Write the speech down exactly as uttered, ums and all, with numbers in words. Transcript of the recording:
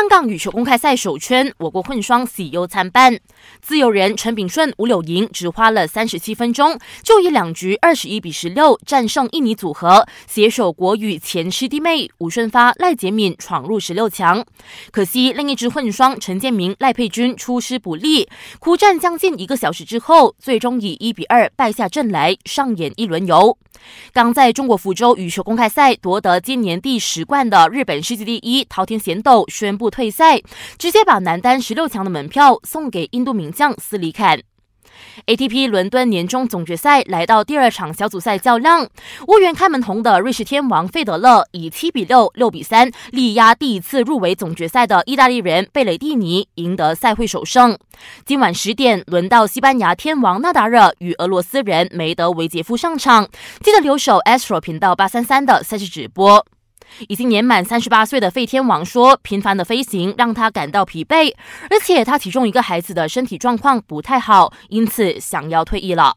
香港羽球公开赛首圈，我国混双喜忧参半。自由人陈炳顺、吴柳莹只花了三十七分钟，就以两局二十一比十六战胜印尼组合，携手国羽前师弟妹吴顺发、赖洁敏闯入十六强。可惜另一支混双陈建明、赖佩君出师不利，苦战将近一个小时之后，最终以一比二败下阵来，上演一轮游。刚在中国福州羽球公开赛夺得今年第十冠的日本世界第一桃田贤斗宣布退赛，直接把男单十六强的门票送给印度名将斯里坎。A T P 伦敦年终总决赛来到第二场小组赛较量，无缘开门红的瑞士天王费德勒以七比六、六比三力压第一次入围总决赛的意大利人贝雷蒂尼，赢得赛会首胜。今晚十点，轮到西班牙天王纳达尔与俄罗斯人梅德维杰夫上场，记得留守 Astro 频道八三三的赛事直播。已经年满三十八岁的费天王说，频繁的飞行让他感到疲惫，而且他其中一个孩子的身体状况不太好，因此想要退役了。